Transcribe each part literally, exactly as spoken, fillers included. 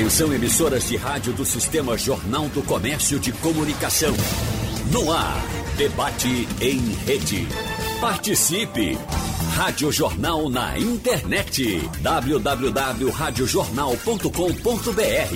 Atenção, emissoras de rádio do Sistema Jornal do Comércio de Comunicação. No ar, debate em rede. Participe! Rádio Jornal na internet. w w w ponto rádio jornal ponto com ponto b r.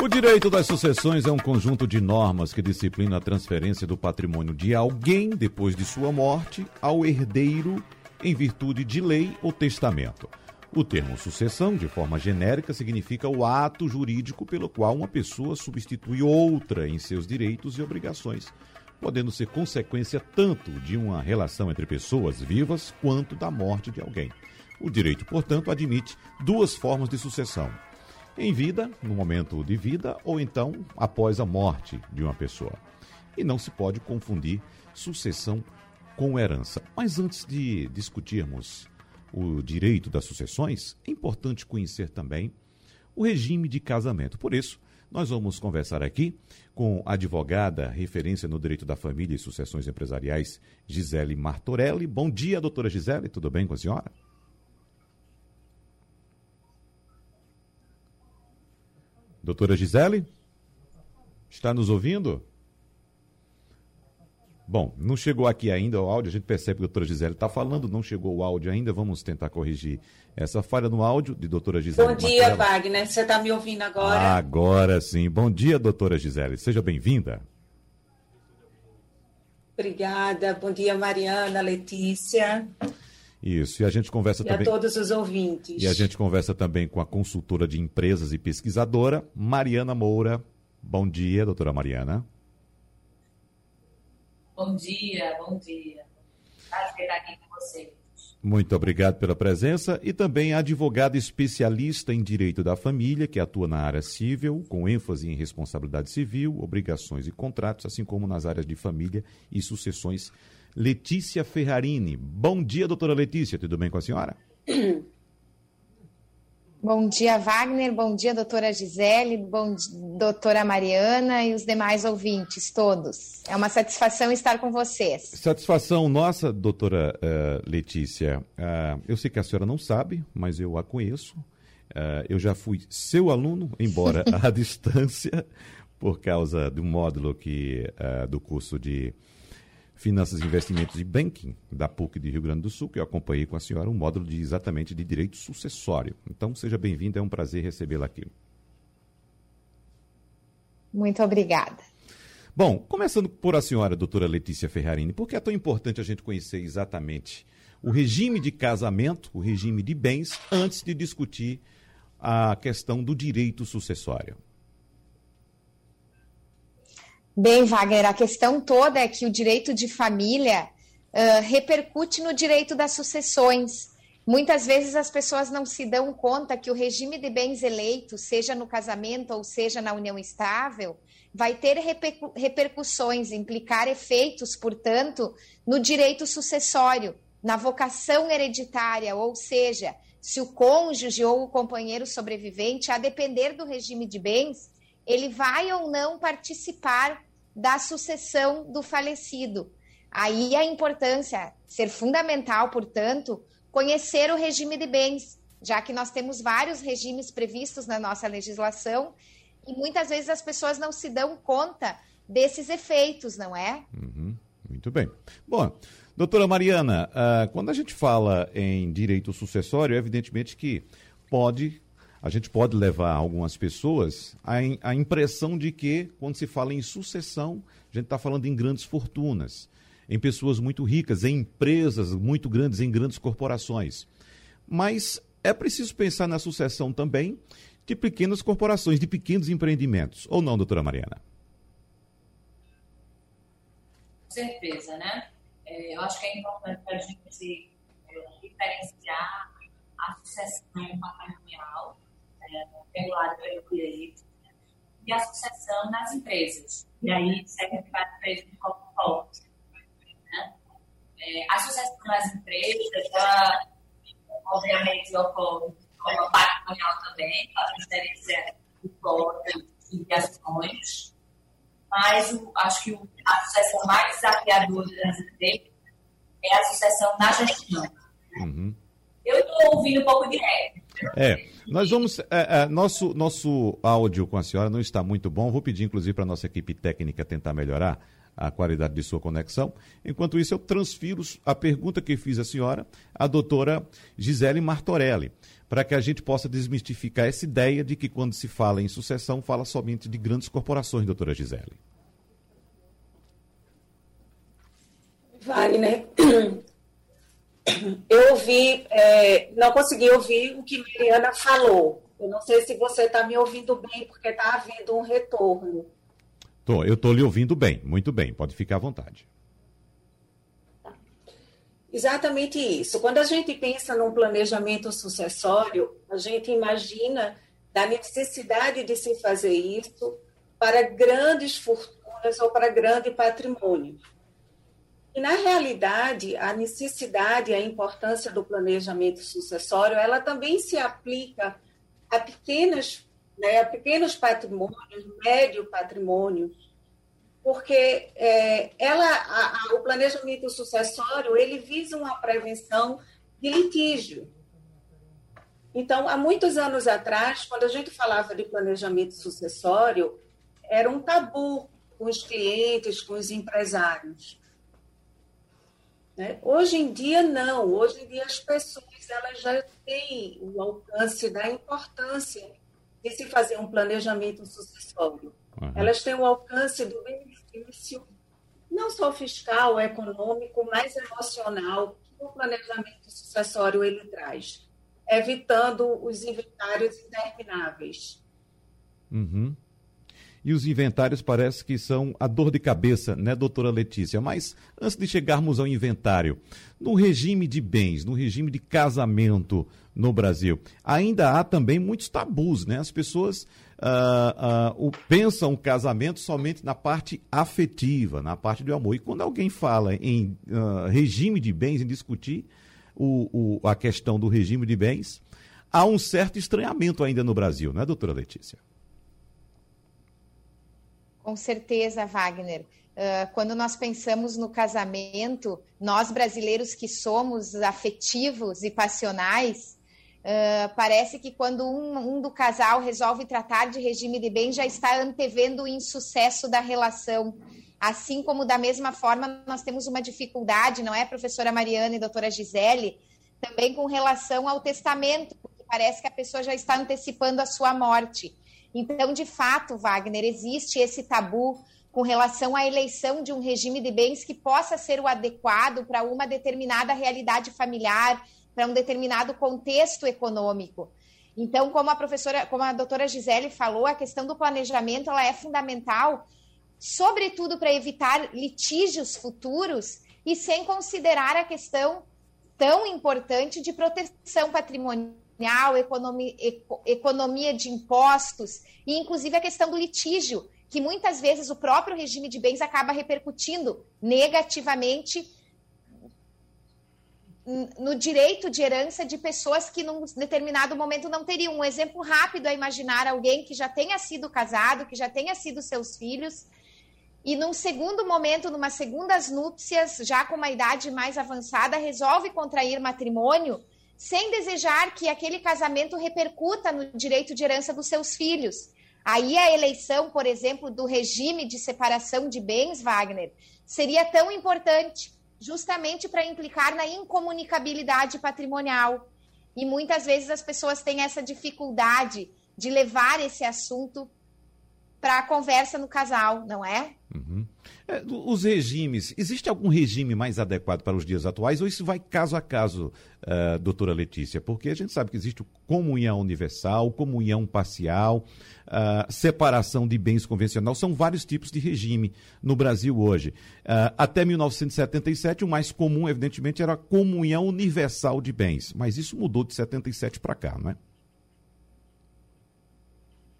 O direito das sucessões é um conjunto de normas que disciplina a transferência do patrimônio de alguém, depois de sua morte, ao herdeiro em virtude de lei ou testamento. O termo sucessão, de forma genérica, significa o ato jurídico pelo qual uma pessoa substitui outra em seus direitos e obrigações, podendo ser consequência tanto de uma relação entre pessoas vivas quanto da morte de alguém. O direito, portanto, admite duas formas de sucessão. Em vida, no momento de vida, ou então após a morte de uma pessoa. E não se pode confundir sucessão com herança. Mas antes de discutirmos o direito das sucessões, é importante conhecer também o regime de casamento. Por isso, nós vamos conversar aqui com a advogada, referência no direito da família e sucessões empresariais, Gisele Martorelli. Bom dia, doutora Gisele, tudo bem com a senhora? Doutora Gisele, está nos ouvindo? Bom, não chegou aqui ainda o áudio, a gente percebe que a doutora Gisele está falando, não chegou o áudio ainda, vamos tentar corrigir essa falha no áudio de doutora Gisele. Bom dia, Martorelli. Wagner, você está me ouvindo agora? Ah, agora sim. Bom dia, doutora Gisele, seja bem-vinda. Obrigada, bom dia, Mariana, Letícia. Isso, e a gente conversa e também... E a todos os ouvintes. E a gente conversa também com a consultora de empresas e pesquisadora, Mariana Moura. Bom dia, doutora Mariana. Bom dia, bom dia. Prazer estar aqui com vocês. Muito obrigado pela presença. E também a advogada especialista em direito da família, que atua na área civil, com ênfase em responsabilidade civil, obrigações e contratos, assim como nas áreas de família e sucessões, Letícia Ferrarini. Bom dia, doutora Letícia, tudo bem com a senhora? Bom dia, Wagner, bom dia, doutora Gisele, bom dia, doutora Mariana e os demais ouvintes, todos. É uma satisfação estar com vocês. Satisfação nossa, doutora uh, Letícia. Uh, eu sei que a senhora não sabe, mas eu a conheço. Uh, eu já fui seu aluno, embora à distância, por causa do módulo que, uh, do curso de Finanças, Investimentos e Banking, da P U C de Rio Grande do Sul, que eu acompanhei com a senhora, um módulo de, exatamente de direito sucessório. Então, seja bem-vinda, é um prazer recebê-la aqui. Muito obrigada. Bom, começando por a senhora, doutora Letícia Ferrarini, por que é tão importante a gente conhecer exatamente o regime de casamento, o regime de bens, antes de discutir a questão do direito sucessório? Bem, Wagner, a questão toda é que o direito de família uh, repercute no direito das sucessões. Muitas vezes as pessoas não se dão conta que o regime de bens eleitos, seja no casamento ou seja na união estável, vai ter repercussões, implicar efeitos, portanto, no direito sucessório, na vocação hereditária, ou seja, se o cônjuge ou o companheiro sobrevivente, a depender do regime de bens, ele vai ou não participar da sucessão do falecido. Aí a importância, ser fundamental, portanto, conhecer o regime de bens, já que nós temos vários regimes previstos na nossa legislação e muitas vezes as pessoas não se dão conta desses efeitos, não é? Uhum, muito bem. Bom, doutora Mariana, uh, quando a gente fala em direito sucessório, evidentemente que pode... A gente pode levar algumas pessoas a, a impressão de que, quando se fala em sucessão, a gente está falando em grandes fortunas, em pessoas muito ricas, em empresas muito grandes, em grandes corporações. Mas é preciso pensar na sucessão também de pequenas corporações, de pequenos empreendimentos. Ou não, doutora Mariana? Com certeza, né? Eu acho que é importante a gente diferenciar a sucessão patrimonial pelo lado pelo direito, e a sucessão nas empresas. E aí, serve para a empresa de qualquer forma. Né? É, a sucessão nas empresas, ela, obviamente, ocorre como patrimonial também, para a transferência de cotas e de ações, mas o, acho que o, a sucessão mais desafiadora das empresas é a sucessão na gestão. Uhum. Eu estou ouvindo um pouco direto. É. Nós vamos, é, é, nosso, nosso áudio com a senhora não está muito bom, vou pedir inclusive para a nossa equipe técnica tentar melhorar a qualidade de sua conexão. Enquanto isso, eu transfiro a pergunta que fiz à senhora, à doutora Gisele Martorelli, para que a gente possa desmistificar essa ideia de que quando se fala em sucessão, fala somente de grandes corporações, doutora Gisele. Wagner, eu ouvi, é, não consegui ouvir o que Mariana falou. Eu não sei se você está me ouvindo bem, porque está havendo um retorno. Tô, eu estou lhe ouvindo bem, muito bem, pode ficar à vontade. Exatamente isso. Quando a gente pensa num planejamento sucessório, a gente imagina da necessidade de se fazer isso para grandes fortunas ou para grande patrimônio. E, na realidade, a necessidade e a importância do planejamento sucessório, ela também se aplica a pequenas, né, a pequenos patrimônios, médio patrimônio, porque é, ela, a, a, o planejamento sucessório, ele visa uma prevenção de litígio. Então, há muitos anos atrás, quando a gente falava de planejamento sucessório, era um tabu com os clientes, com os empresários. Hoje em dia, não. Hoje em dia, as pessoas elas já têm o alcance da importância de se fazer um planejamento sucessório. Uhum. Elas têm o alcance do benefício, não só fiscal, econômico, mas emocional, que o planejamento sucessório ele traz, evitando os inventários intermináveis. Uhum. E os inventários parece que são a dor de cabeça, né, doutora Letícia? Mas, antes de chegarmos ao inventário, no regime de bens, no regime de casamento no Brasil, ainda há também muitos tabus, né? As pessoas ah, ah, o, pensam o casamento somente na parte afetiva, na parte do amor. E quando alguém fala em ah, regime de bens, em discutir o, o, a questão do regime de bens, há um certo estranhamento ainda no Brasil, né, doutora Letícia? Com certeza, Wagner. Uh, quando nós pensamos no casamento, nós brasileiros que somos afetivos e passionais, uh, parece que quando um, um do casal resolve tratar de regime de bens, já está antevendo o insucesso da relação. Assim como, da mesma forma, nós temos uma dificuldade, não é, professora Mariana e doutora Gisele, também com relação ao testamento, porque parece que a pessoa já está antecipando a sua morte. Então, de fato, Wagner, existe esse tabu com relação à eleição de um regime de bens que possa ser o adequado para uma determinada realidade familiar, para um determinado contexto econômico. Então, como a professora, como a doutora Gisele falou, a questão do planejamento ela é fundamental, sobretudo para evitar litígios futuros e sem considerar a questão tão importante de proteção patrimonial, Economia, economia de impostos e, inclusive, a questão do litígio, que muitas vezes o próprio regime de bens acaba repercutindo negativamente no direito de herança de pessoas que, num determinado momento, não teriam. Um exemplo rápido é imaginar alguém que já tenha sido casado, que já tenha sido seus filhos, e, num segundo momento, numa segundas núpcias, já com uma idade mais avançada, resolve contrair matrimônio, sem desejar que aquele casamento repercuta no direito de herança dos seus filhos. Aí a eleição, por exemplo, do regime de separação de bens, Wagner, seria tão importante, justamente para implicar na incomunicabilidade patrimonial. E muitas vezes as pessoas têm essa dificuldade de levar esse assunto para a conversa no casal, não é? Uhum. É, os regimes, existe algum regime mais adequado para os dias atuais ou isso vai caso a caso, uh, doutora Letícia? Porque a gente sabe que existe comunhão universal, comunhão parcial, uh, separação de bens convencional, são vários tipos de regime no Brasil hoje. Uh, até mil novecentos e setenta e sete, o mais comum, evidentemente, era a comunhão universal de bens, mas isso mudou de setenta e sete para cá, não é?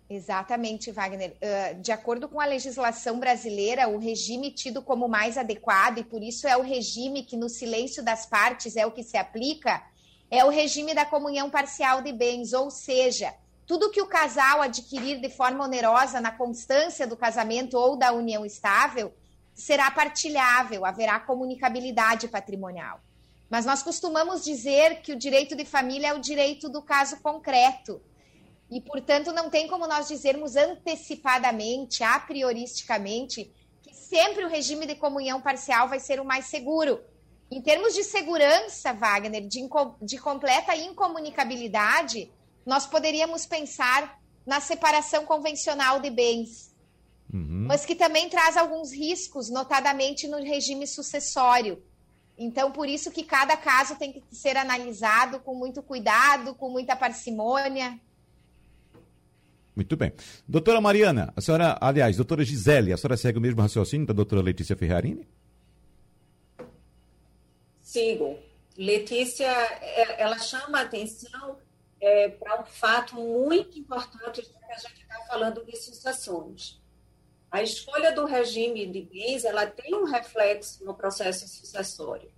Exatamente, Wagner. Uh, de acordo com a legislação brasileira, o regime tido como mais adequado, e por isso é o regime que no silêncio das partes é o que se aplica, é o regime da comunhão parcial de bens, ou seja, tudo que o casal adquirir de forma onerosa na constância do casamento ou da união estável será partilhável, haverá comunicabilidade patrimonial. Mas nós costumamos dizer que o direito de família é o direito do caso concreto. E, portanto, não tem como nós dizermos antecipadamente, aprioristicamente, que sempre o regime de comunhão parcial vai ser o mais seguro. Em termos de segurança, Wagner, de, de completa incomunicabilidade, nós poderíamos pensar na separação convencional de bens, uhum. mas que também traz alguns riscos, notadamente no regime sucessório. Então, por isso que cada caso tem que ser analisado com muito cuidado, com muita parcimônia. Muito bem. Doutora Mariana, a senhora, aliás, doutora Gisele, a senhora segue o mesmo raciocínio da doutora Letícia Ferrarini? Sigo. Letícia, ela chama a atenção é, para um fato muito importante, já que a gente está falando de sucessões. A escolha do regime de bens, ela tem um reflexo no processo sucessório.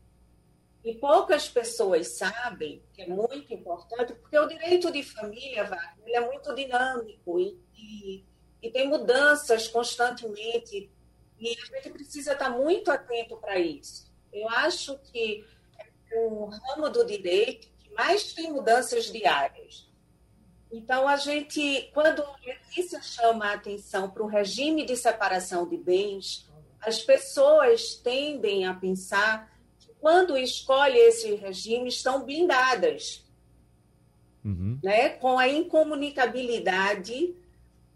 E poucas pessoas sabem que é muito importante, porque o direito de família, Wagner, ele é muito dinâmico e, e, e tem mudanças constantemente, e a gente precisa estar muito atento para isso. Eu acho que é um ramo do direito que mais tem mudanças diárias. Então, a gente, quando a Letícia chama a atenção para o regime de separação de bens, as pessoas tendem a pensar que, quando escolhe esse regime, estão blindadas, uhum. né, com a incomunicabilidade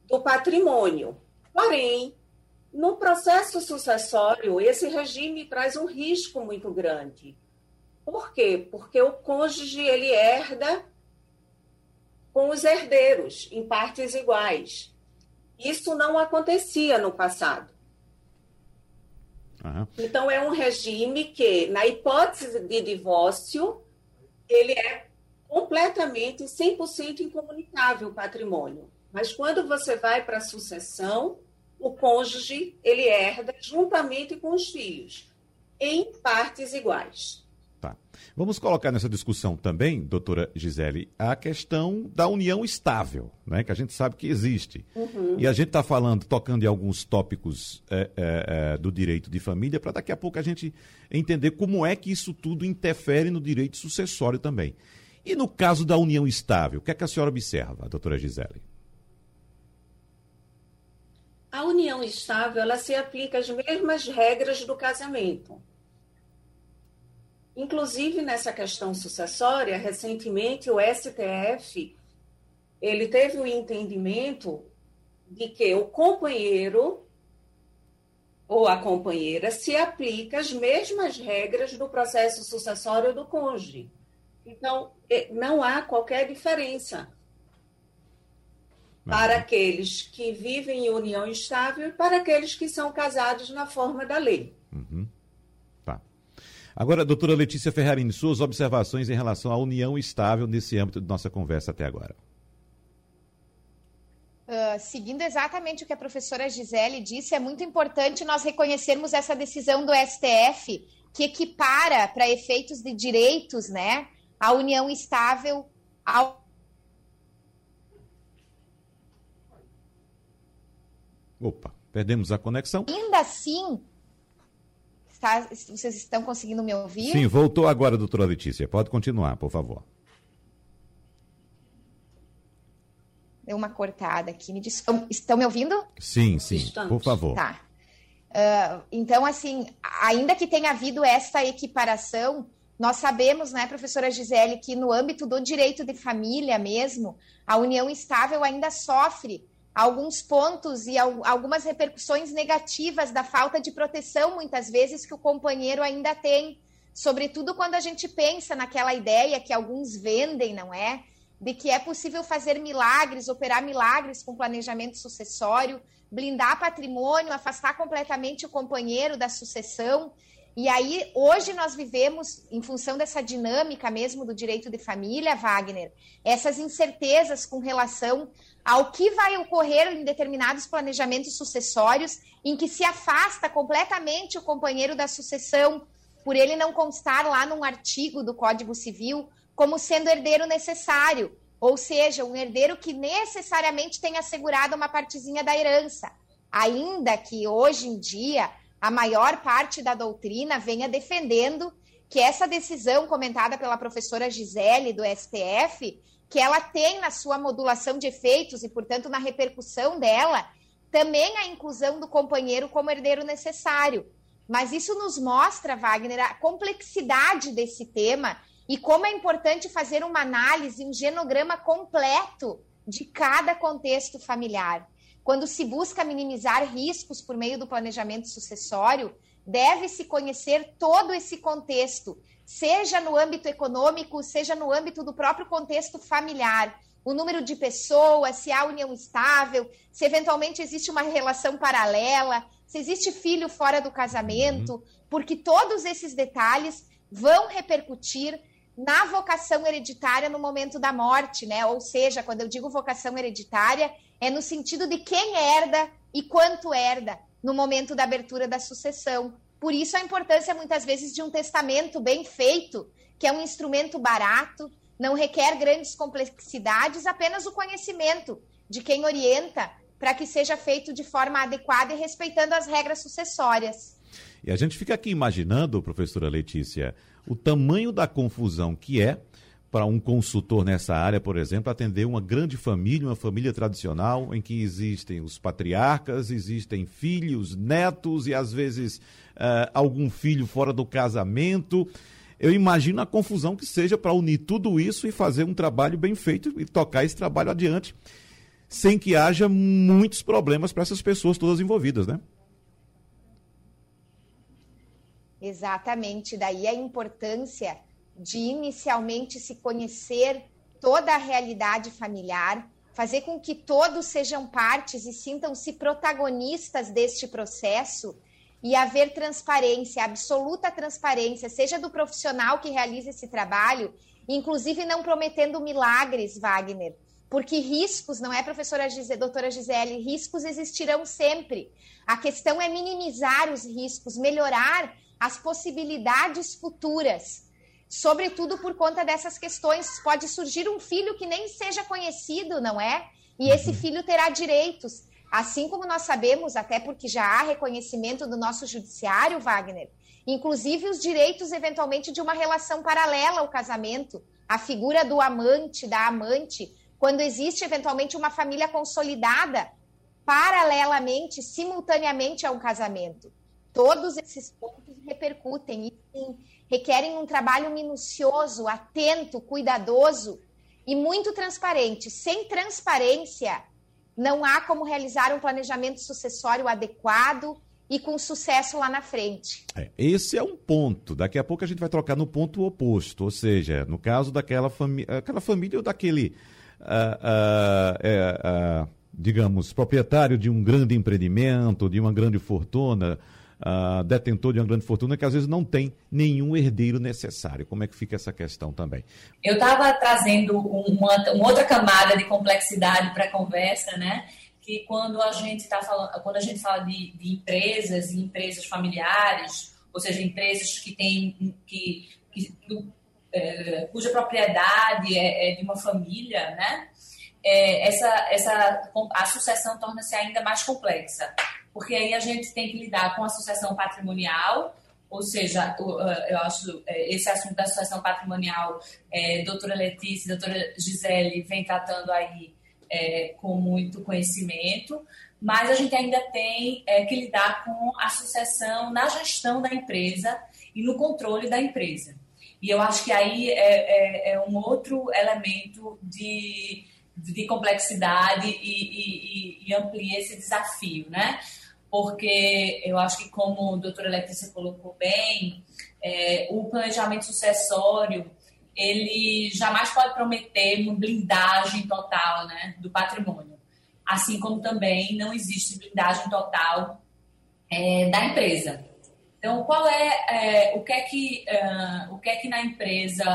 do patrimônio. Porém, no processo sucessório, esse regime traz um risco muito grande. Por quê? Porque o cônjuge ele herda com os herdeiros, em partes iguais. Isso não acontecia no passado. Uhum. Então, é um regime que, na hipótese de divórcio, ele é completamente, cem por cento incomunicável o patrimônio. Mas quando você vai para a sucessão, o cônjuge ele herda juntamente com os filhos, em partes iguais. Tá. Vamos colocar nessa discussão também, doutora Gisele, a questão da união estável, né, que a gente sabe que existe. Uhum. E a gente está falando, tocando em alguns tópicos é, é, é, do direito de família, para daqui a pouco a gente entender como é que isso tudo interfere no direito sucessório também. E no caso da união estável, o que é que a senhora observa, doutora Gisele? A união estável, ela se aplica às mesmas regras do casamento. Inclusive, nessa questão sucessória, recentemente o S T F ele teve o entendimento de que o companheiro ou a companheira se aplica às mesmas regras do processo sucessório do cônjuge. Então, não há qualquer diferença para aqueles que vivem em união estável e para aqueles que são casados na forma da lei. Uhum. Agora, doutora Letícia Ferrarini, suas observações em relação à união estável nesse âmbito de nossa conversa até agora. Uh, seguindo exatamente o que a professora Gisele disse, é muito importante nós reconhecermos essa decisão do S T F, que equipara, para efeitos de direitos, né, a união estável ao... Opa, perdemos a conexão. Ainda assim... Tá, vocês estão conseguindo me ouvir? Sim, voltou agora, doutora Letícia. Pode continuar, por favor. Deu uma cortada aqui. Me diz... Estão me ouvindo? Sim, sim, Distante. Por favor. Tá. Uh, então, assim, ainda que tenha havido esta equiparação, nós sabemos, né, professora Gisele, que no âmbito do direito de família mesmo, a união estável ainda sofre alguns pontos e algumas repercussões negativas da falta de proteção, muitas vezes, que o companheiro ainda tem. Sobretudo quando a gente pensa naquela ideia que alguns vendem, não é? De que é possível fazer milagres, operar milagres com planejamento sucessório, blindar patrimônio, afastar completamente o companheiro da sucessão. E aí, hoje nós vivemos, em função dessa dinâmica mesmo do direito de família, Wagner, essas incertezas com relação ao que vai ocorrer em determinados planejamentos sucessórios, em que se afasta completamente o companheiro da sucessão, por ele não constar lá num artigo do Código Civil como sendo herdeiro necessário, ou seja, um herdeiro que necessariamente tenha assegurado uma partezinha da herança, ainda que hoje em dia a maior parte da doutrina venha defendendo que essa decisão comentada pela professora Gisele do S T F, que ela tem na sua modulação de efeitos e, portanto, na repercussão dela, também a inclusão do companheiro como herdeiro necessário. Mas isso nos mostra, Wagner, a complexidade desse tema e como é importante fazer uma análise, um genograma completo de cada contexto familiar. Quando se busca minimizar riscos por meio do planejamento sucessório, deve-se conhecer todo esse contexto, seja no âmbito econômico, seja no âmbito do próprio contexto familiar. O número de pessoas, se há união estável, se eventualmente existe uma relação paralela, se existe filho fora do casamento, uhum. porque todos esses detalhes vão repercutir na vocação hereditária no momento da morte, né? Ou seja, quando eu digo vocação hereditária, é no sentido de quem herda e quanto herda no momento da abertura da sucessão. Por isso a importância, muitas vezes, de um testamento bem feito, que é um instrumento barato, não requer grandes complexidades, apenas o conhecimento de quem orienta para que seja feito de forma adequada e respeitando as regras sucessórias. E a gente fica aqui imaginando, professora Letícia, o tamanho da confusão que é para um consultor nessa área, por exemplo, atender uma grande família, uma família tradicional, em que existem os patriarcas, existem filhos, netos e, às vezes, uh, algum filho fora do casamento. Eu imagino a confusão que seja para unir tudo isso e fazer um trabalho bem feito e tocar esse trabalho adiante, sem que haja muitos problemas para essas pessoas todas envolvidas, né? Exatamente, daí a importância de inicialmente se conhecer toda a realidade familiar, fazer com que todos sejam partes e sintam-se protagonistas deste processo e haver transparência, absoluta transparência, seja do profissional que realiza esse trabalho, inclusive não prometendo milagres, Wagner, porque riscos, não é, professora Gisele, doutora Gisele, riscos existirão sempre. A questão é minimizar os riscos, melhorar as possibilidades futuras, sobretudo por conta dessas questões. Pode surgir um filho que nem seja conhecido, não é? E esse filho terá direitos, assim como nós sabemos, até porque já há reconhecimento do nosso judiciário, Wagner, inclusive os direitos eventualmente de uma relação paralela ao casamento, a figura do amante, da amante, quando existe eventualmente uma família consolidada paralelamente, simultaneamente ao casamento. Todos esses pontos repercutem e sim, requerem um trabalho minucioso, atento, cuidadoso e muito transparente. Sem transparência, não há como realizar um planejamento sucessório adequado e com sucesso lá na frente. É, esse é um ponto. Daqui a pouco a gente vai trocar no ponto oposto, ou seja, no caso daquela fami- aquela família ou daquele, uh, uh, uh, uh, digamos, proprietário de um grande empreendimento, de uma grande fortuna, Uh, detentor de uma grande fortuna, que às vezes não tem nenhum herdeiro necessário. Como é que fica essa questão também? Eu estava trazendo uma, uma outra camada de complexidade para a conversa, né? Que quando a gente tá falando, quando a gente fala de, de empresas e empresas familiares, ou seja, empresas que têm que, que, é, cuja propriedade é, é de uma família, né? É, essa, essa, a sucessão torna-se ainda mais complexa, porque aí a gente tem que lidar com a sucessão patrimonial, ou seja, eu acho esse assunto da sucessão patrimonial, é, doutora Letícia, doutora Gisele, vem tratando aí é, com muito conhecimento, mas a gente ainda tem é, que lidar com a sucessão na gestão da empresa e no controle da empresa. E eu acho que aí é, é, é um outro elemento de... de complexidade e, e, e amplia esse desafio, né? Porque eu acho que, como a doutora Letícia colocou bem, é, o planejamento sucessório, ele jamais pode prometer uma blindagem total, né, do patrimônio. Assim como também não existe blindagem total é, da empresa. Então, qual é, é, o que é que, uh, o que é que na empresa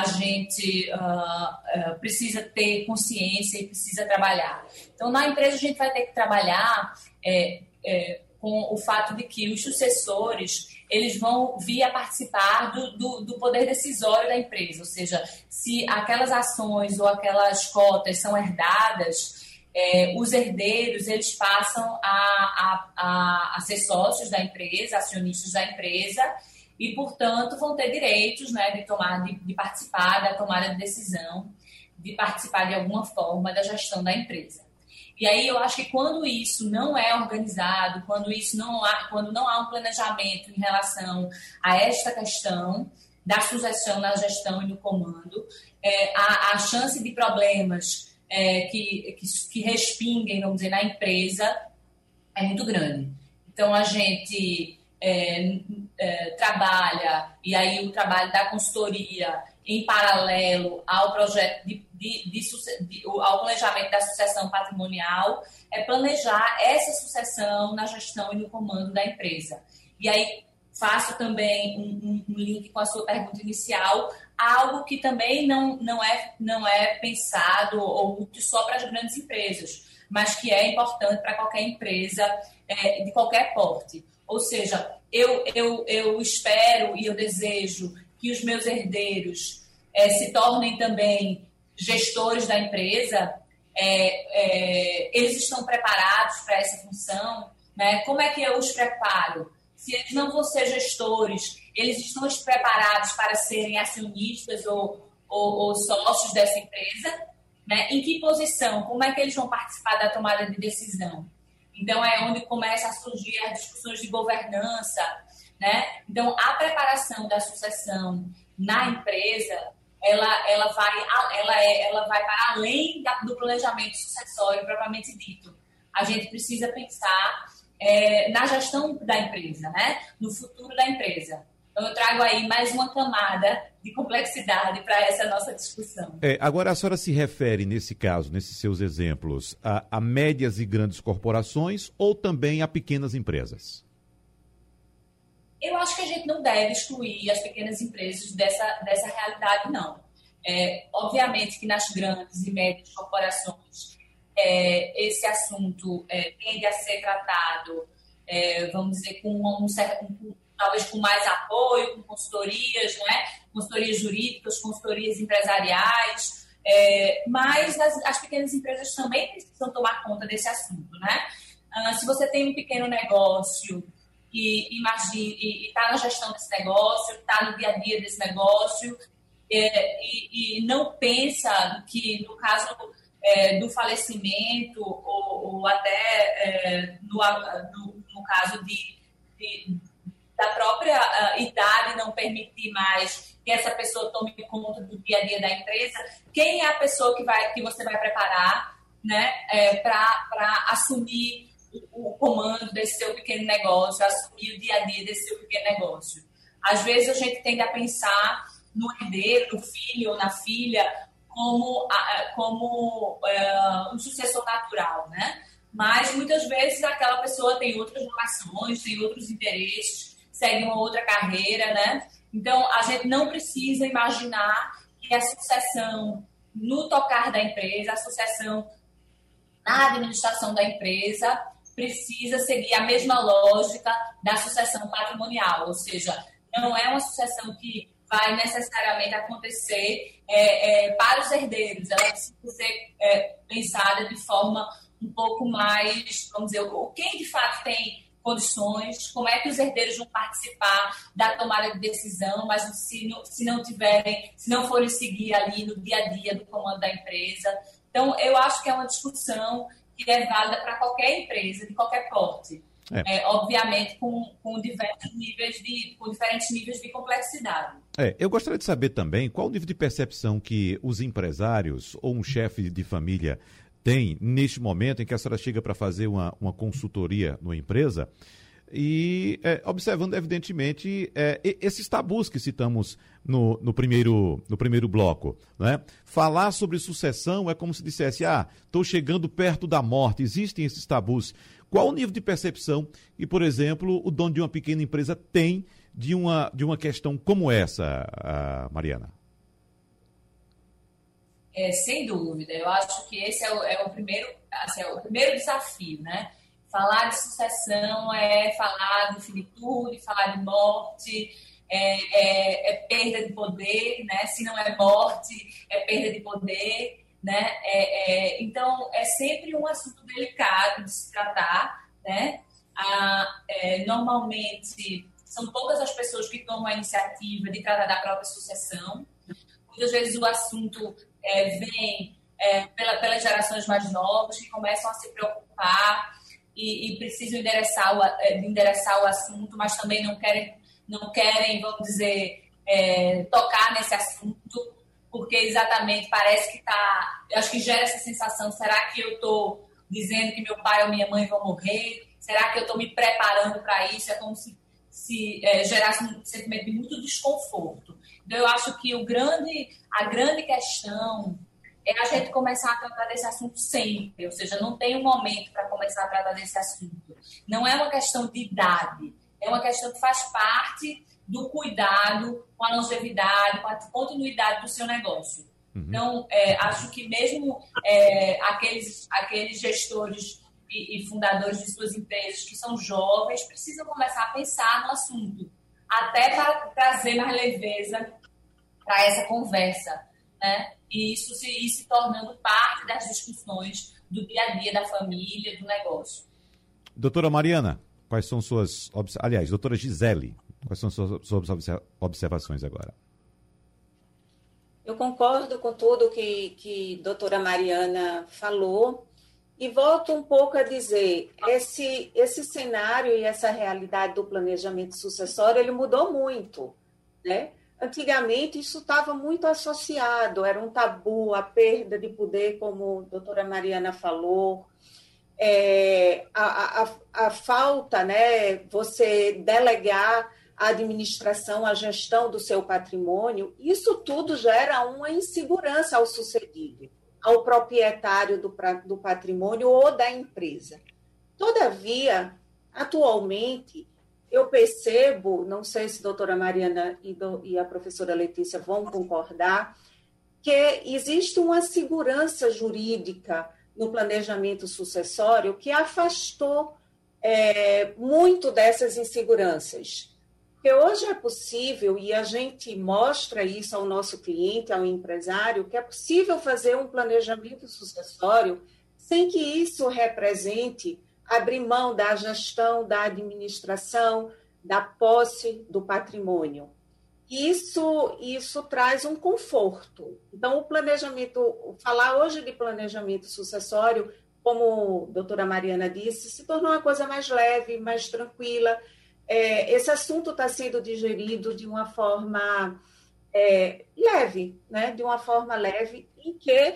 a gente uh, uh, precisa ter consciência e precisa trabalhar. Então, na empresa, a gente vai ter que trabalhar é, é, com o fato de que os sucessores, eles vão vir a participar do, do, do poder decisório da empresa, ou seja, se aquelas ações ou aquelas cotas são herdadas, é, os herdeiros, eles passam a, a, a ser sócios da empresa, acionistas da empresa, e, portanto, vão ter direitos, né, de, tomar, de, de participar da tomada de decisão de participar de alguma forma da gestão da empresa. E aí eu acho que quando isso não é organizado, quando, isso não, há, quando não há um planejamento em relação a esta questão da sucessão na gestão e no comando, é, a, a chance de problemas é, que, que, que respinguem, vamos dizer, na empresa é muito grande. Então, a gente é, é, trabalha, e aí o trabalho da consultoria em paralelo ao projeto de, de, de, de, ao planejamento da sucessão patrimonial, é planejar essa sucessão na gestão e no comando da empresa. E aí faço também um, um, um link com a sua pergunta inicial, algo que também não, não, é, não é pensado ou útil só para as grandes empresas, mas que é importante para qualquer empresa é, de qualquer porte. Ou seja, eu, eu, eu espero e eu desejo que os meus herdeiros é, se tornem também gestores da empresa, é, é, eles estão preparados para essa função, né? Como é que eu os preparo? Se eles não vão ser gestores, eles estão preparados para serem acionistas ou, ou, ou sócios dessa empresa, né? Em que posição? Como é que eles vão participar da tomada de decisão? Então, é onde começam a surgir as discussões de governança, né? Então, a preparação da sucessão na empresa, ela, ela, vai, ela, é, ela vai para além da, do planejamento sucessório propriamente dito. A gente precisa pensar é, na gestão da empresa, né? No futuro da empresa. Então, eu trago aí mais uma camada de complexidade para essa nossa discussão. É, agora, a senhora se refere, nesse caso, nesses seus exemplos, a, a médias e grandes corporações ou também a pequenas empresas? Eu acho que a gente não deve excluir as pequenas empresas dessa, dessa realidade, não. É, obviamente que nas grandes e médias corporações é, esse assunto é, tende a ser tratado, é, vamos dizer, com um certo, um, talvez com mais apoio, com consultorias, né? Consultorias jurídicas, consultorias empresariais, é, mas as, as pequenas empresas também precisam tomar conta desse assunto, né? Ah, se você tem um pequeno negócio e está na gestão desse negócio, está no dia a dia desse negócio, é, e, e não pensa que, no caso é, do falecimento, ou, ou até é, no, no, no caso de, de, da própria uh, idade não permitir mais que essa pessoa tome conta do dia a dia da empresa, quem é a pessoa que, vai, que você vai preparar, né, é, para assumir o comando desse seu pequeno negócio, assumir o dia a dia desse seu pequeno negócio. Às vezes a gente tende a pensar no herdeiro, no filho ou na filha, como, como uh, um sucessor natural, né? Mas muitas vezes aquela pessoa tem outras vocações, tem outros interesses, segue uma outra carreira, né? Então a gente não precisa imaginar que a sucessão no tocar da empresa, a sucessão na administração da empresa precisa seguir a mesma lógica da sucessão patrimonial, ou seja, não é uma sucessão que vai necessariamente acontecer é, é, para os herdeiros, ela precisa ser é, pensada de forma um pouco mais, vamos dizer, quem de fato tem condições, como é que os herdeiros vão participar da tomada de decisão, mas se não, se não tiverem, se não forem seguir ali no dia a dia do comando da empresa. Então, eu acho que é uma discussão que é válida para qualquer empresa, de qualquer porte. É. É, obviamente, com, com, diversos níveis de, com diferentes níveis de complexidade. É, eu gostaria de saber também qual o nível de percepção que os empresários ou um chefe de família tem neste momento em que a senhora chega para fazer uma, uma consultoria numa empresa e é, observando, evidentemente, é, esses tabus que citamos no, no, primeiro, no primeiro bloco, né? Falar sobre sucessão é como se dissesse, ah, estou chegando perto da morte, existem esses tabus. Qual o nível de percepção que, por exemplo, o dono de uma pequena empresa tem de uma, de uma questão como essa, a Mariana? É, sem dúvida, eu acho que esse é o, é o, primeiro, assim, é o primeiro desafio, né? Falar de sucessão é falar de finitude, falar de morte, é, é, é perda de poder, né? Se não é morte, é perda de poder, né? É, é, então, é sempre um assunto delicado de se tratar, né? Ah, é, normalmente, são poucas as pessoas que tomam a iniciativa de tratar da própria sucessão. Muitas vezes o assunto é, vem é, pela, pelas gerações mais novas, que começam a se preocupar e, e precisam endereçar o, é, endereçar o assunto, mas também não querem, não querem vamos dizer, é, tocar nesse assunto, porque exatamente parece que está... Acho que gera essa sensação, será que eu estou dizendo que meu pai ou minha mãe vão morrer? Será que eu estou me preparando para isso? É como se, se é, gerasse um sentimento de muito desconforto. Então, eu acho que o grande, a grande questão é a gente começar a tratar desse assunto sempre, ou seja, não tem um momento para começar a tratar desse assunto. Não é uma questão de idade, é uma questão que faz parte do cuidado com a longevidade, com a continuidade do seu negócio. Uhum. Então, é, acho que mesmo é, aqueles, aqueles gestores e fundadores de suas empresas que são jovens, precisam começar a pensar no assunto, até para trazer mais leveza para essa conversa, né? E isso se, e se tornando parte das discussões do dia a dia, da família, do negócio. Doutora Mariana, quais são suas... Aliás, doutora Gisele, quais são suas, suas observações agora? Eu concordo com tudo que, que a doutora Mariana falou. E volto um pouco a dizer, esse, esse cenário e essa realidade do planejamento sucessório, ele mudou muito, né? Antigamente, isso estava muito associado, era um tabu, a perda de poder, como a doutora Mariana falou, é, a, a, a falta, né, você delegar a administração, a gestão do seu patrimônio, isso tudo gera uma insegurança ao sucedido, ao proprietário do, do patrimônio ou da empresa. Todavia, atualmente, eu percebo, não sei se a doutora Mariana e, do, e a professora Letícia vão concordar, que existe uma segurança jurídica no planejamento sucessório que afastou é, muito dessas inseguranças. Porque hoje é possível, e a gente mostra isso ao nosso cliente, ao empresário, que é possível fazer um planejamento sucessório sem que isso represente abrir mão da gestão, da administração, da posse do patrimônio. Isso, isso traz um conforto. Então, o planejamento, falar hoje de planejamento sucessório, como a doutora Mariana disse, se tornou uma coisa mais leve, mais tranquila. É, esse assunto está sendo digerido de uma forma é, leve, né? De uma forma leve, em que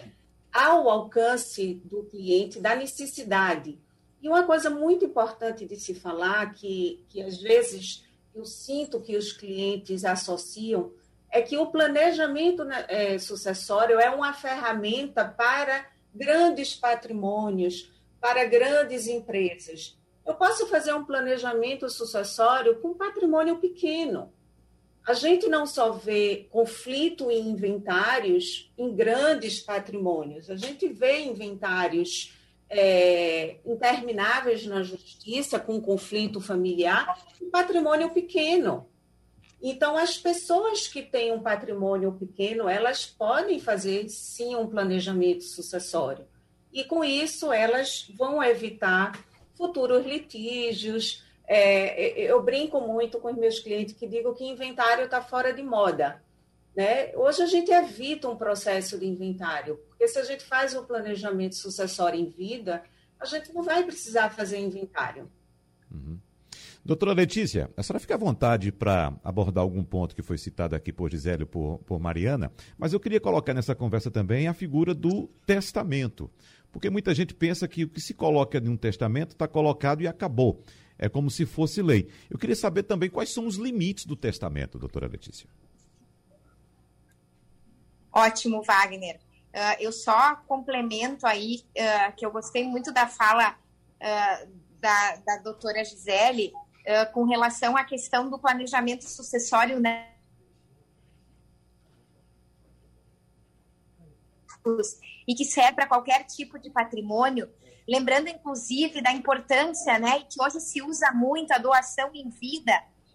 há o alcance do cliente, da necessidade. E uma coisa muito importante de se falar, que, que às vezes eu sinto que os clientes associam, é que o planejamento é, sucessório é uma ferramenta para grandes patrimônios, para grandes empresas. Eu posso fazer um planejamento sucessório com patrimônio pequeno. A gente não só vê conflito em inventários em grandes patrimônios, a gente vê inventários é, intermináveis na justiça com conflito familiar e patrimônio pequeno. Então, as pessoas que têm um patrimônio pequeno, elas podem fazer, sim, um planejamento sucessório. E, com isso, elas vão evitar futuros litígios. É, eu brinco muito com os meus clientes que digo que inventário está fora de moda, né? Hoje a gente evita um processo de inventário, porque se a gente faz o planejamento sucessório em vida, a gente não vai precisar fazer inventário. Uhum. Doutora Letícia, a senhora fica à vontade para abordar algum ponto que foi citado aqui por Gisele e por, por Mariana, mas eu queria colocar nessa conversa também a figura do testamento. Porque muita gente pensa que o que se coloca em um testamento está colocado e acabou. É como se fosse lei. Eu queria saber também quais são os limites do testamento, doutora Letícia. Ótimo, Wagner. Uh, eu só complemento aí, uh, que eu gostei muito da fala uh, da, da doutora Gisele uh, com relação à questão do planejamento sucessório, né? E que serve para qualquer tipo de patrimônio, lembrando, inclusive, da importância, né, que hoje se usa muito a doação em vida,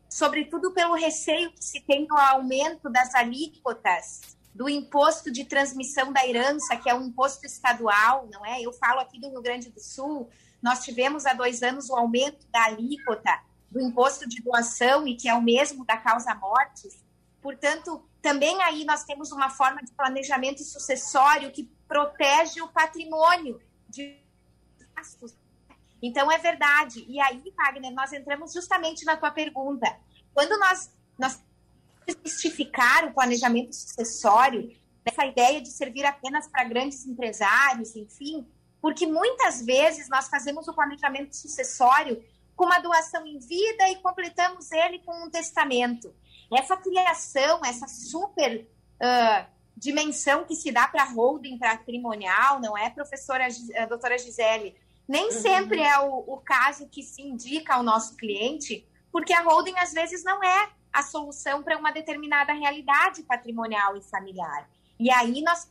sobretudo pelo receio que se tem do aumento das alíquotas do imposto de transmissão da herança, que é um imposto estadual, não é? Eu falo aqui do Rio Grande do Sul, nós tivemos há dois anos o aumento da alíquota do imposto de doação, e que é o mesmo da causa mortis, Portanto, também aí nós temos uma forma de planejamento sucessório que protege o patrimônio de gastos. Então, é verdade. E aí, Wagner, nós entramos justamente na tua pergunta. Quando nós, nós justificar o planejamento sucessório, essa ideia de servir apenas para grandes empresários, enfim, porque muitas vezes nós fazemos o planejamento sucessório com uma doação em vida e completamos ele com um testamento. Essa criação, essa super uh, dimensão que se dá para holding patrimonial, não é, professora, a doutora Gisele? Nem sempre é o, o caso que se indica ao nosso cliente, porque a holding, às vezes, não é a solução para uma determinada realidade patrimonial e familiar. E aí, nós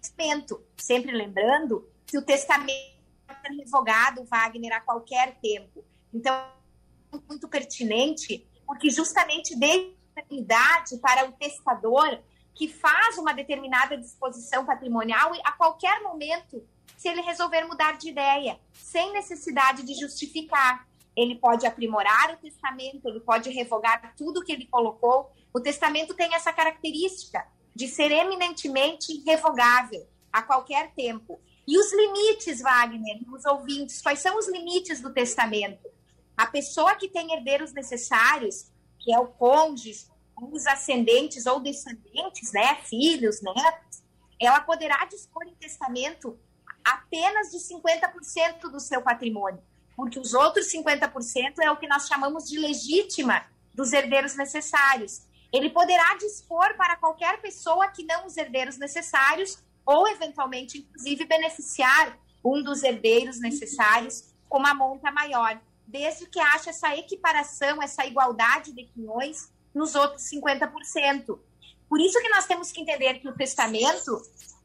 testamento, sempre lembrando que o testamento é revogado, Wagner, a qualquer tempo. Então, é muito pertinente, porque justamente dê oportunidade para o testador que faz uma determinada disposição patrimonial e, a qualquer momento, se ele resolver mudar de ideia, sem necessidade de justificar. Ele pode aprimorar o testamento, ele pode revogar tudo que ele colocou. O testamento tem essa característica de ser eminentemente revogável a qualquer tempo. E os limites, Wagner, os ouvintes, quais são os limites do testamento? A pessoa que tem herdeiros necessários, que é o cônjuge, os ascendentes ou descendentes, né, filhos, netos, ela poderá dispor em testamento apenas de cinquenta por cento do seu patrimônio, porque os outros cinquenta por cento é o que nós chamamos de legítima dos herdeiros necessários. Ele poderá dispor para qualquer pessoa que não os herdeiros necessários ou, eventualmente, inclusive, beneficiar um dos herdeiros necessários com uma monta maior, desde que haja essa equiparação, essa igualdade de quinhões nos outros cinquenta por cento. Por isso que nós temos que entender que o testamento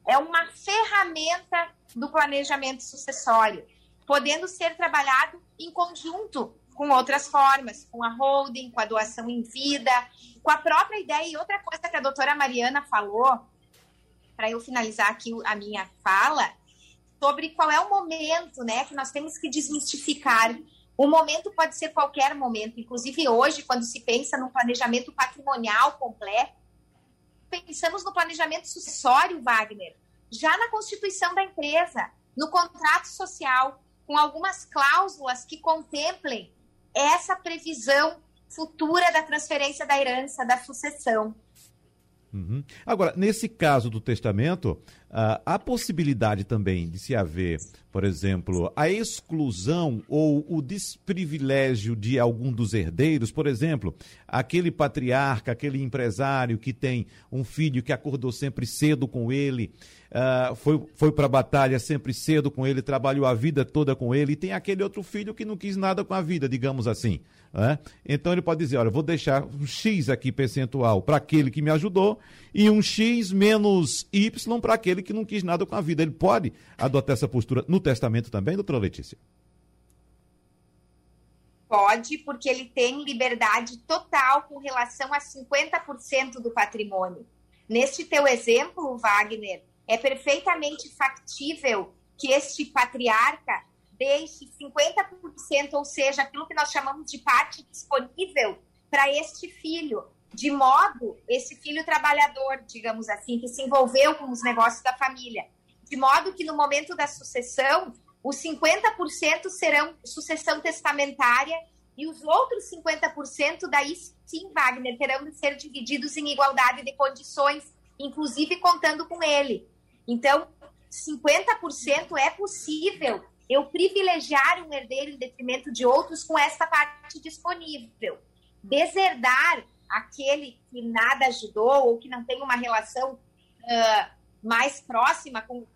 é uma ferramenta do planejamento sucessório, podendo ser trabalhado em conjunto com outras formas, com a holding, com a doação em vida, com a própria ideia. E outra coisa que a doutora Mariana falou, para eu finalizar aqui a minha fala, sobre qual é o momento, né, que nós temos que desmistificar. O momento pode ser qualquer momento, inclusive hoje, quando se pensa no planejamento patrimonial completo, pensamos no planejamento sucessório, Wagner, já na constituição da empresa, no contrato social, com algumas cláusulas que contemplem essa previsão futura da transferência da herança, da sucessão. Uhum. Agora, nesse caso do testamento, há possibilidade também de se haver, por exemplo, a exclusão ou o desprivilégio de algum dos herdeiros? Por exemplo, aquele patriarca, aquele empresário que tem um filho que acordou sempre cedo com ele, foi, foi para a batalha sempre cedo com ele, trabalhou a vida toda com ele, e tem aquele outro filho que não quis nada com a vida, digamos assim. Né? Então ele pode dizer, olha, vou deixar um X aqui percentual para aquele que me ajudou e um X menos Y para aquele que não quis nada com a vida. Ele pode adotar essa postura no testamento também, doutora Letícia? Pode, porque ele tem liberdade total com relação a cinquenta por cento do patrimônio. Neste teu exemplo, Wagner, é perfeitamente factível que este patriarca deixe cinquenta por cento, ou seja, aquilo que nós chamamos de parte disponível para este filho, de modo, esse filho trabalhador, digamos assim, que se envolveu com os negócios da família, de modo que no momento da sucessão, os cinquenta por cento serão sucessão testamentária e os outros cinquenta por cento daí sim, Wagner, terão de ser divididos em igualdade de condições, inclusive contando com ele. Então, cinquenta por cento é possível eu privilegiar um herdeiro em detrimento de outros com essa parte disponível. Deserdar aquele que nada ajudou ou que não tem uma relação uh, mais próxima com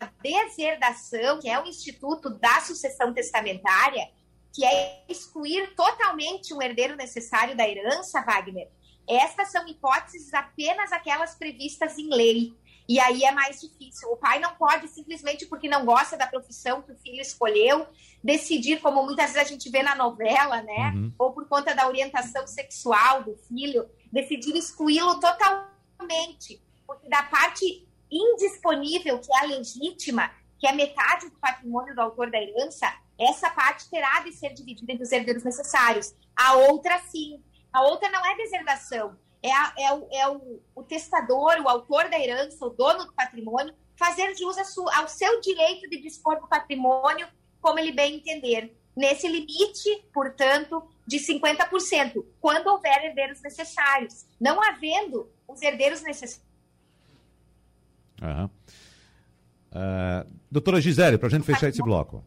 a deserdação, que é o instituto da sucessão testamentária, que é excluir totalmente um herdeiro necessário da herança, Wagner. Estas são hipóteses apenas aquelas previstas em lei. E aí é mais difícil. O pai não pode, simplesmente porque não gosta da profissão que o filho escolheu, decidir, como muitas vezes a gente vê na novela, né? Uhum. Ou por conta da orientação sexual do filho, decidir excluí-lo totalmente. Porque da parte indisponível, que é a legítima, que é metade do patrimônio do autor da herança, essa parte terá de ser dividida entre os herdeiros necessários. A outra, sim. A outra não é deserdação. é, a, é, o, é o, o testador, o autor da herança, o dono do patrimônio, fazer de uso ao seu direito de dispor do patrimônio como ele bem entender, nesse limite, portanto, de cinquenta por cento, quando houver herdeiros necessários. Não havendo os herdeiros necessários. Uhum. Uh, doutora Gisele, para a gente fechar esse bloco.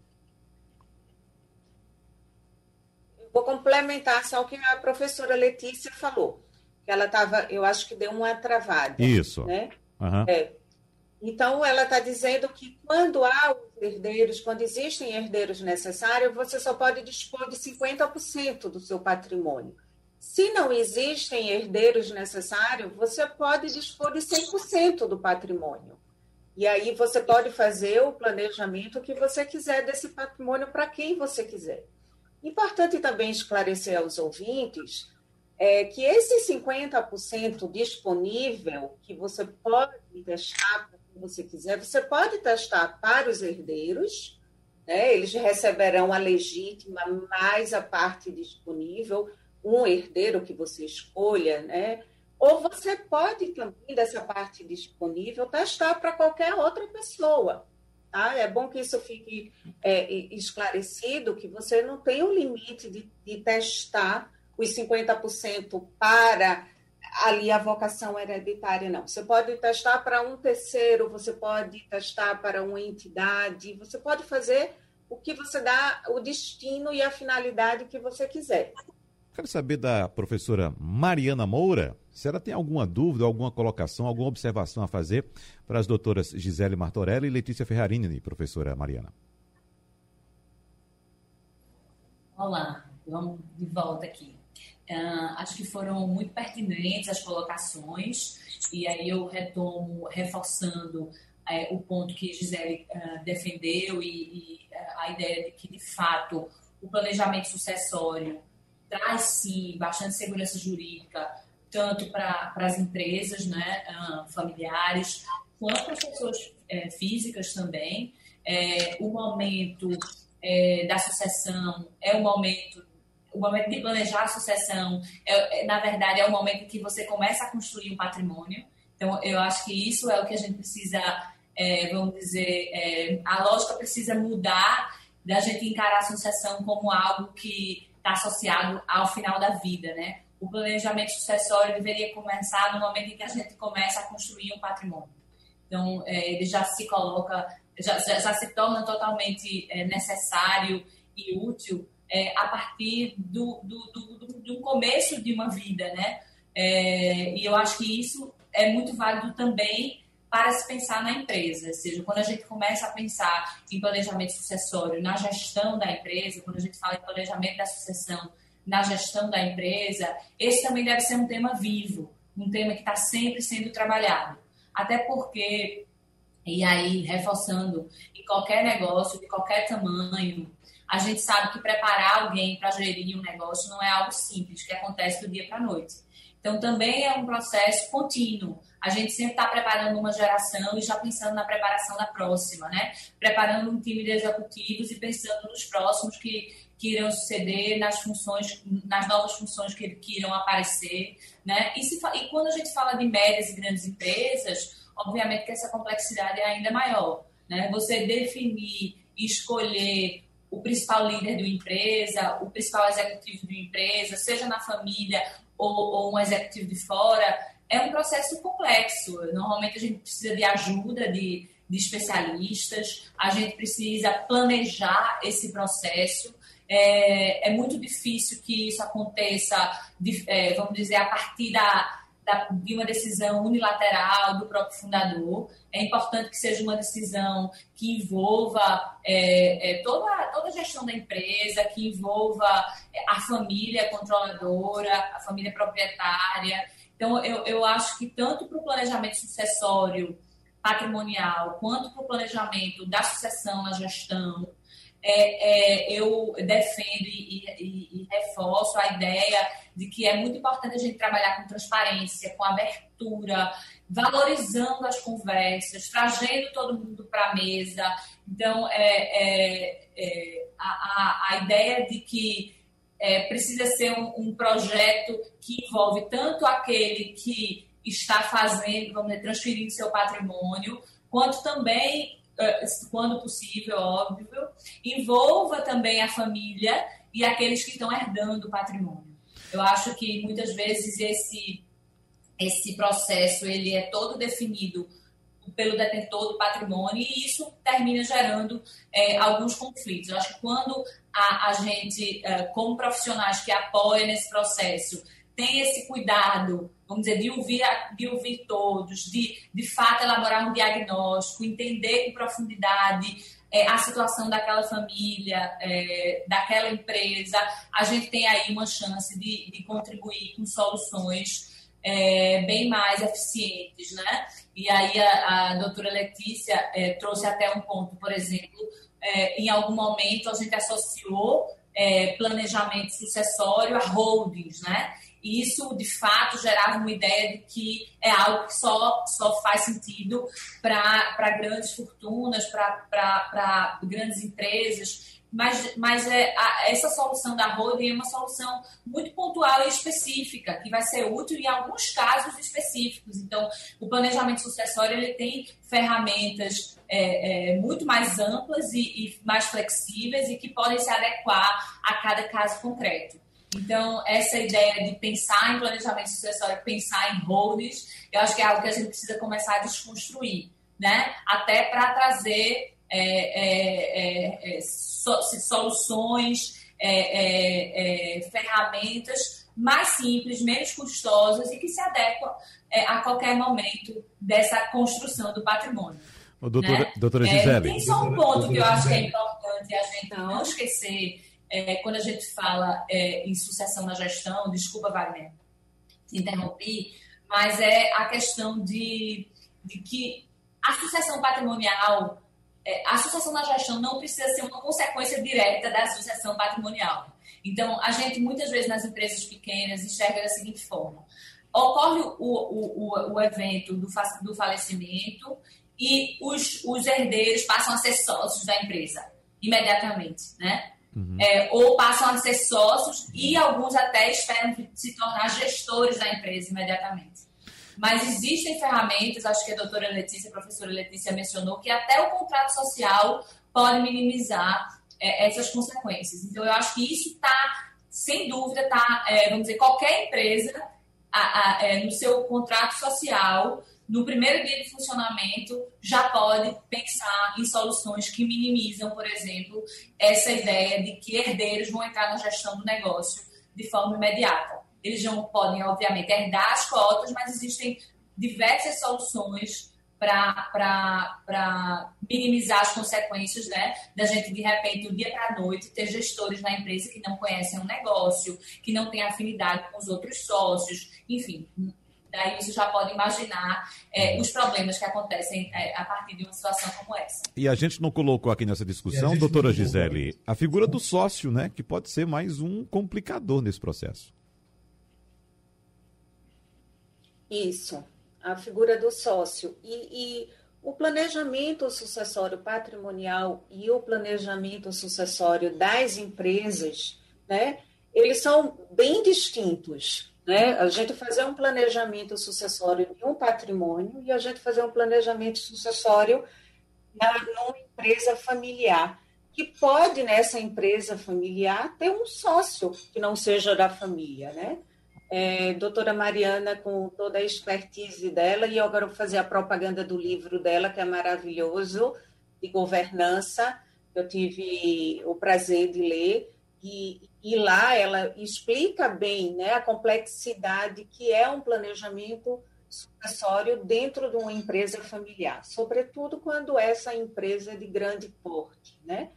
Eu vou complementar só o que a professora Letícia falou. Que ela estava, eu acho que deu uma travada. Isso. Né? Uhum. É. Então, ela está dizendo que quando há os herdeiros, quando existem herdeiros necessários, você só pode dispor de cinquenta por cento do seu patrimônio. Se não existem herdeiros necessários, você pode dispor de cem por cento do patrimônio. E aí você pode fazer o planejamento que você quiser desse patrimônio para quem você quiser. Importante também esclarecer aos ouvintes é que esse cinquenta por cento disponível que você pode deixar para quem você quiser, você pode testar para os herdeiros, né? Eles receberão a legítima mais a parte disponível, um herdeiro que você escolha, né? Ou você pode também, dessa parte disponível, testar para qualquer outra pessoa. Tá? É bom que isso fique é, esclarecido, que você não tem um limite de, de testar os cinquenta por cento para ali a vocação hereditária, não. Você pode testar para um terceiro, você pode testar para uma entidade, você pode fazer o que você dá, o destino e a finalidade que você quiser. Quero saber da professora Mariana Moura, se ela tem alguma dúvida, alguma colocação, alguma observação a fazer para as doutoras Gisele Martorelli e Letícia Ferrarini, professora Mariana. Olá, vamos de volta aqui. Uh, acho que foram muito pertinentes as colocações, e aí eu retomo reforçando uh, o ponto que Gisele uh, defendeu e, e uh, a ideia de que, de fato, o planejamento sucessório traz, sim, bastante segurança jurídica, tanto para as empresas, né, uh, familiares, quanto para as pessoas uh, físicas também. Uh, o momento uh, da sucessão é o momento... O momento de planejar a sucessão, é, na verdade, é o momento em que você começa a construir um patrimônio. Então, eu acho que isso é o que a gente precisa, é, vamos dizer, é, a lógica precisa mudar da gente encarar a sucessão como algo que está associado ao final da vida, né? O planejamento sucessório deveria começar no momento em que a gente começa a construir um patrimônio. Então, é, ele já se coloca, já, já, já se torna totalmente é, necessário e útil É, a partir do, do, do, do começo de uma vida, né? É, e eu acho que isso é muito válido também para se pensar na empresa, ou seja, quando a gente começa a pensar em planejamento sucessório, na gestão da empresa, quando a gente fala em planejamento da sucessão, na gestão da empresa, esse também deve ser um tema vivo, um tema que está sempre sendo trabalhado, até porque, e aí reforçando, em qualquer negócio, de qualquer tamanho, a gente sabe que preparar alguém para gerir um negócio não é algo simples, que acontece do dia para a noite. Então, também é um processo contínuo. A gente sempre está preparando uma geração e já pensando na preparação da próxima, né? Preparando um time de executivos e pensando nos próximos que, que irão suceder, nas funções, nas novas funções que, que irão aparecer, né? E, se, e quando a gente fala de médias e grandes empresas, obviamente que essa complexidade é ainda maior, né? Você definir, escolher o principal líder de uma empresa, o principal executivo de uma empresa, seja na família ou, ou um executivo de fora, é um processo complexo. Normalmente a gente precisa de ajuda de, de especialistas, a gente precisa planejar esse processo. É, é muito difícil que isso aconteça, de, é, vamos dizer, a partir da... Da, de uma decisão unilateral do próprio fundador. É importante que seja uma decisão que envolva é, é, toda, toda a gestão da empresa, que envolva a família controladora, a família proprietária. Então, eu, eu acho que tanto para o planejamento sucessório patrimonial, quanto para o planejamento da sucessão na gestão, É, é, eu defendo e, e, e reforço a ideia de que é muito importante a gente trabalhar com transparência, com abertura, valorizando as conversas, trazendo todo mundo para a mesa. Então, é, é, é, a, a, a ideia de que é, precisa ser um, um projeto que envolve tanto aquele que está fazendo, vamos dizer, transferindo seu patrimônio, quanto também, quando possível, óbvio, envolva também a família e aqueles que estão herdando o patrimônio. Eu acho que muitas vezes esse, esse processo ele é todo definido pelo detentor do patrimônio e isso termina gerando é, alguns conflitos. Eu acho que quando a, a gente, é, como profissionais que apoiam nesse processo, tem esse cuidado, vamos dizer, de ouvir, de ouvir todos, de, de fato elaborar um diagnóstico, entender com profundidade é, a situação daquela família, é, daquela empresa, a gente tem aí uma chance de, de contribuir com soluções é, bem mais eficientes, né? E aí a, a doutora Letícia é, trouxe até um ponto, por exemplo, é, em algum momento a gente associou é, planejamento sucessório a holdings, né? E isso, de fato, gerava uma ideia de que é algo que só, só faz sentido para grandes fortunas, para grandes empresas. Mas, mas é, a, essa solução da holding é uma solução muito pontual e específica, que vai ser útil em alguns casos específicos. Então, o planejamento sucessório ele tem ferramentas é, é, muito mais amplas e, e mais flexíveis e que podem se adequar a cada caso concreto. Então, essa ideia de pensar em planejamento sucessório, pensar em holdings, eu acho que é algo que a gente precisa começar a desconstruir, né? Até para trazer é, é, é, so, soluções, é, é, é, ferramentas mais simples, menos custosas e que se adequam é, a qualquer momento dessa construção do patrimônio. Ô, doutora, né? doutora Gisele. É, tem só um ponto doutora, que eu doutora, acho doutora. que é importante a gente não esquecer. É, quando a gente fala é, em sucessão na gestão, desculpa, Wagner, te interrompi, mas é a questão de, de que a sucessão patrimonial, é, a sucessão na gestão não precisa ser uma consequência direta da sucessão patrimonial. Então, a gente muitas vezes nas empresas pequenas enxerga da seguinte forma: ocorre o, o, o, o evento do, do falecimento e os, os herdeiros passam a ser sócios da empresa imediatamente, né? Uhum. É, ou passam a ser sócios e alguns até esperam se tornar gestores da empresa imediatamente. Mas existem ferramentas, acho que a doutora Letícia, a professora Letícia mencionou, que até o contrato social pode minimizar é, essas consequências. Então, eu acho que isso está, sem dúvida, tá, é, vamos dizer, qualquer empresa a, a, é, no seu contrato social, no primeiro dia de funcionamento, já pode pensar em soluções que minimizam, por exemplo, essa ideia de que herdeiros vão entrar na gestão do negócio de forma imediata. Eles não podem, obviamente, herdar as cotas, mas existem diversas soluções para minimizar as consequências, né, da gente, de repente, do dia para a noite, ter gestores na empresa que não conhecem o negócio, que não têm afinidade com os outros sócios, enfim. Daí você já pode imaginar é, os problemas que acontecem é, a partir de uma situação como essa. E a gente não colocou aqui nessa discussão, doutora Gisele, a figura do sócio, né, que pode ser mais um complicador nesse processo. Isso, a figura do sócio. E, e o planejamento sucessório patrimonial e o planejamento sucessório das empresas, né, eles são bem distintos. Né? A gente fazer um planejamento sucessório de um patrimônio e a gente fazer um planejamento sucessório na, numa empresa familiar, que pode, nessa empresa familiar, ter um sócio que não seja da família. Né? É, doutora Mariana, com toda a expertise dela, e agora eu vou fazer a propaganda do livro dela, que é maravilhoso, de governança, eu tive o prazer de ler. E, e lá ela explica bem, né, a complexidade que é um planejamento sucessório dentro de uma empresa familiar, sobretudo quando essa empresa é de grande porte, né?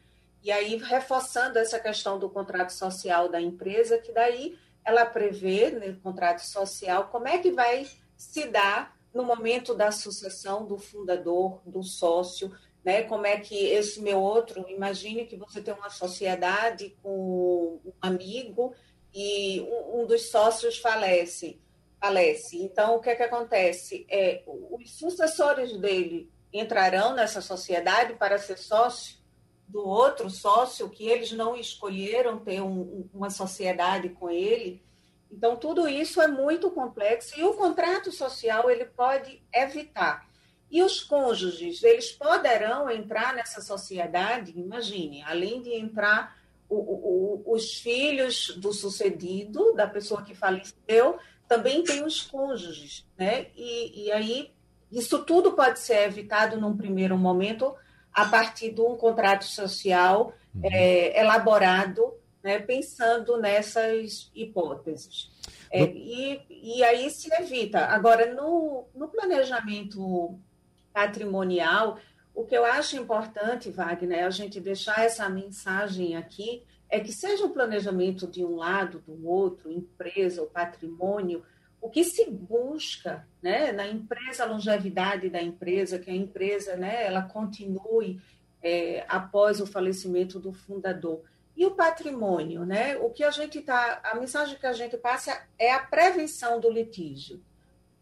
E aí, reforçando essa questão do contrato social da empresa, que daí ela prevê, né, no contrato social, como é que vai se dar no momento da sucessão do fundador, do sócio, né? Como é que esse meu outro, imagine que você tem uma sociedade com um amigo e um, um dos sócios falece, falece. Então, o que é que acontece? É, os sucessores dele entrarão nessa sociedade para ser sócio? do outro sócio, que eles não escolheram ter um, uma sociedade com ele. Então, tudo isso é muito complexo e o contrato social ele pode evitar. E os cônjuges, eles poderão entrar nessa sociedade, imagine, além de entrar o, o, os filhos do sucedido, da pessoa que faleceu, também tem os cônjuges, né? E, e aí, isso tudo pode ser evitado num primeiro momento a partir de um contrato social é, elaborado, né, pensando nessas hipóteses. É, e, e aí se evita. Agora, no, no planejamento patrimonial, o que eu acho importante, Wagner, a gente deixar essa mensagem aqui, é que seja o planejamento de um lado, do outro, empresa, o patrimônio, o que se busca, né, na empresa, a longevidade da empresa, que a empresa, né, ela continue é, após o falecimento do fundador. E o patrimônio, né? O que a gente tá, a mensagem que a gente passa é a prevenção do litígio.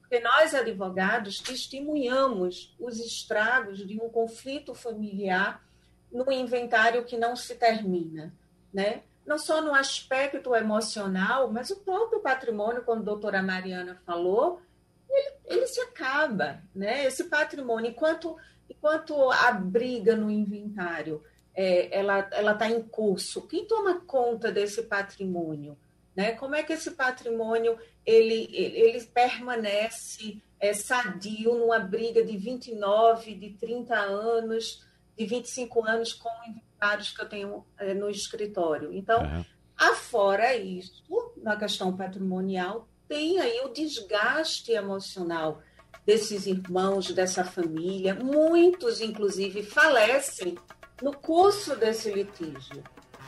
Porque nós, advogados, testemunhamos os estragos de um conflito familiar no inventário que não se termina, né? Não só no aspecto emocional, mas o próprio patrimônio, como a doutora Mariana falou, ele, ele se acaba, né? Esse patrimônio, enquanto, enquanto a briga no inventário, é, ela ela está em curso, quem toma conta desse patrimônio, né? Como é que esse patrimônio ele, ele, ele permanece é, sadio numa briga de vinte e nove, de trinta anos, de vinte e cinco anos com inventários que eu tenho é, no escritório? Então, uhum. afora isso, na questão patrimonial, tem aí o desgaste emocional desses irmãos, dessa família. Muitos, inclusive, falecem no curso desse litígio.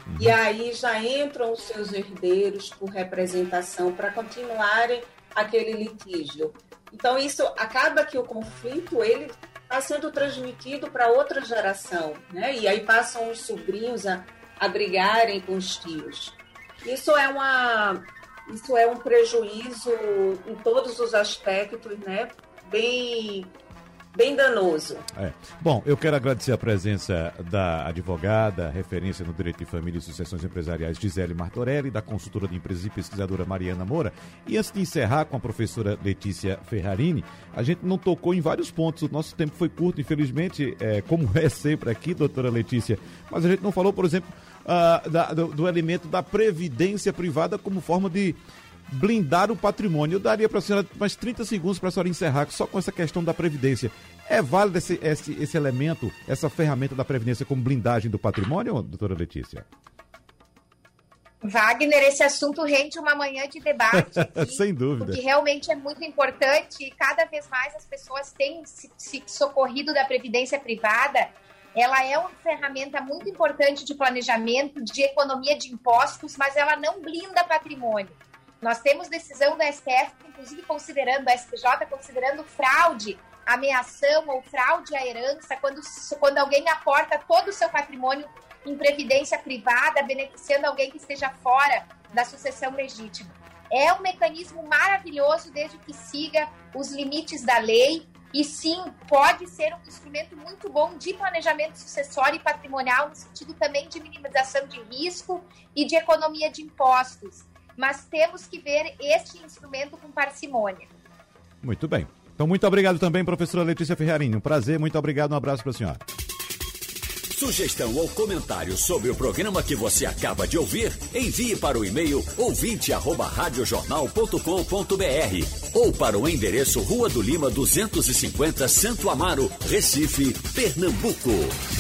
Uhum. E aí já entram os seus herdeiros por representação para continuarem aquele litígio. Então, isso acaba que o conflito ele está sendo transmitido para outra geração, né? E aí passam os sobrinhos a, a brigarem com os tios. Isso é, uma, isso é um prejuízo em todos os aspectos, né? Bem... bem danoso. É. Bom, eu quero agradecer a presença da advogada, referência no direito de família e sucessões empresariais, Gisele Martorelli, da consultora de empresas e pesquisadora Mariana Moura. E antes de encerrar com a professora Letícia Ferrarini, a gente não tocou em vários pontos, o nosso tempo foi curto, infelizmente, é, como é sempre aqui, doutora Letícia, mas a gente não falou, por exemplo, uh, da, do, do elemento da previdência privada como forma de blindar o patrimônio. Eu daria para a senhora mais trinta segundos para a senhora encerrar só com essa questão da previdência. É válido esse, esse, esse elemento, essa ferramenta da previdência como blindagem do patrimônio, doutora Letícia? Wagner, esse assunto rende uma manhã de debate aqui, sem dúvida, porque realmente é muito importante e cada vez mais as pessoas têm se, se socorrido da previdência privada. Ela é uma ferramenta muito importante de planejamento, de economia de impostos, mas ela não blinda patrimônio. Nós temos decisão da S T F, inclusive considerando, a S T J, considerando fraude, ameação ou fraude à herança, quando, quando alguém aporta todo o seu patrimônio em previdência privada, beneficiando alguém que esteja fora da sucessão legítima. É um mecanismo maravilhoso, desde que siga os limites da lei, e sim, pode ser um instrumento muito bom de planejamento sucessório e patrimonial, no sentido também de minimização de risco e de economia de impostos. Mas temos que ver este instrumento com parcimônia. Muito bem. Então, muito obrigado também, professora Letícia Ferrarini. Um prazer, muito obrigado, um abraço para a senhora. Sugestão ou comentário sobre o programa que você acaba de ouvir, envie para o e-mail ouvinte arroba radiojornal ponto com ponto br ou para o endereço Rua do Lima duzentos e cinquenta, Santo Amaro, Recife, Pernambuco.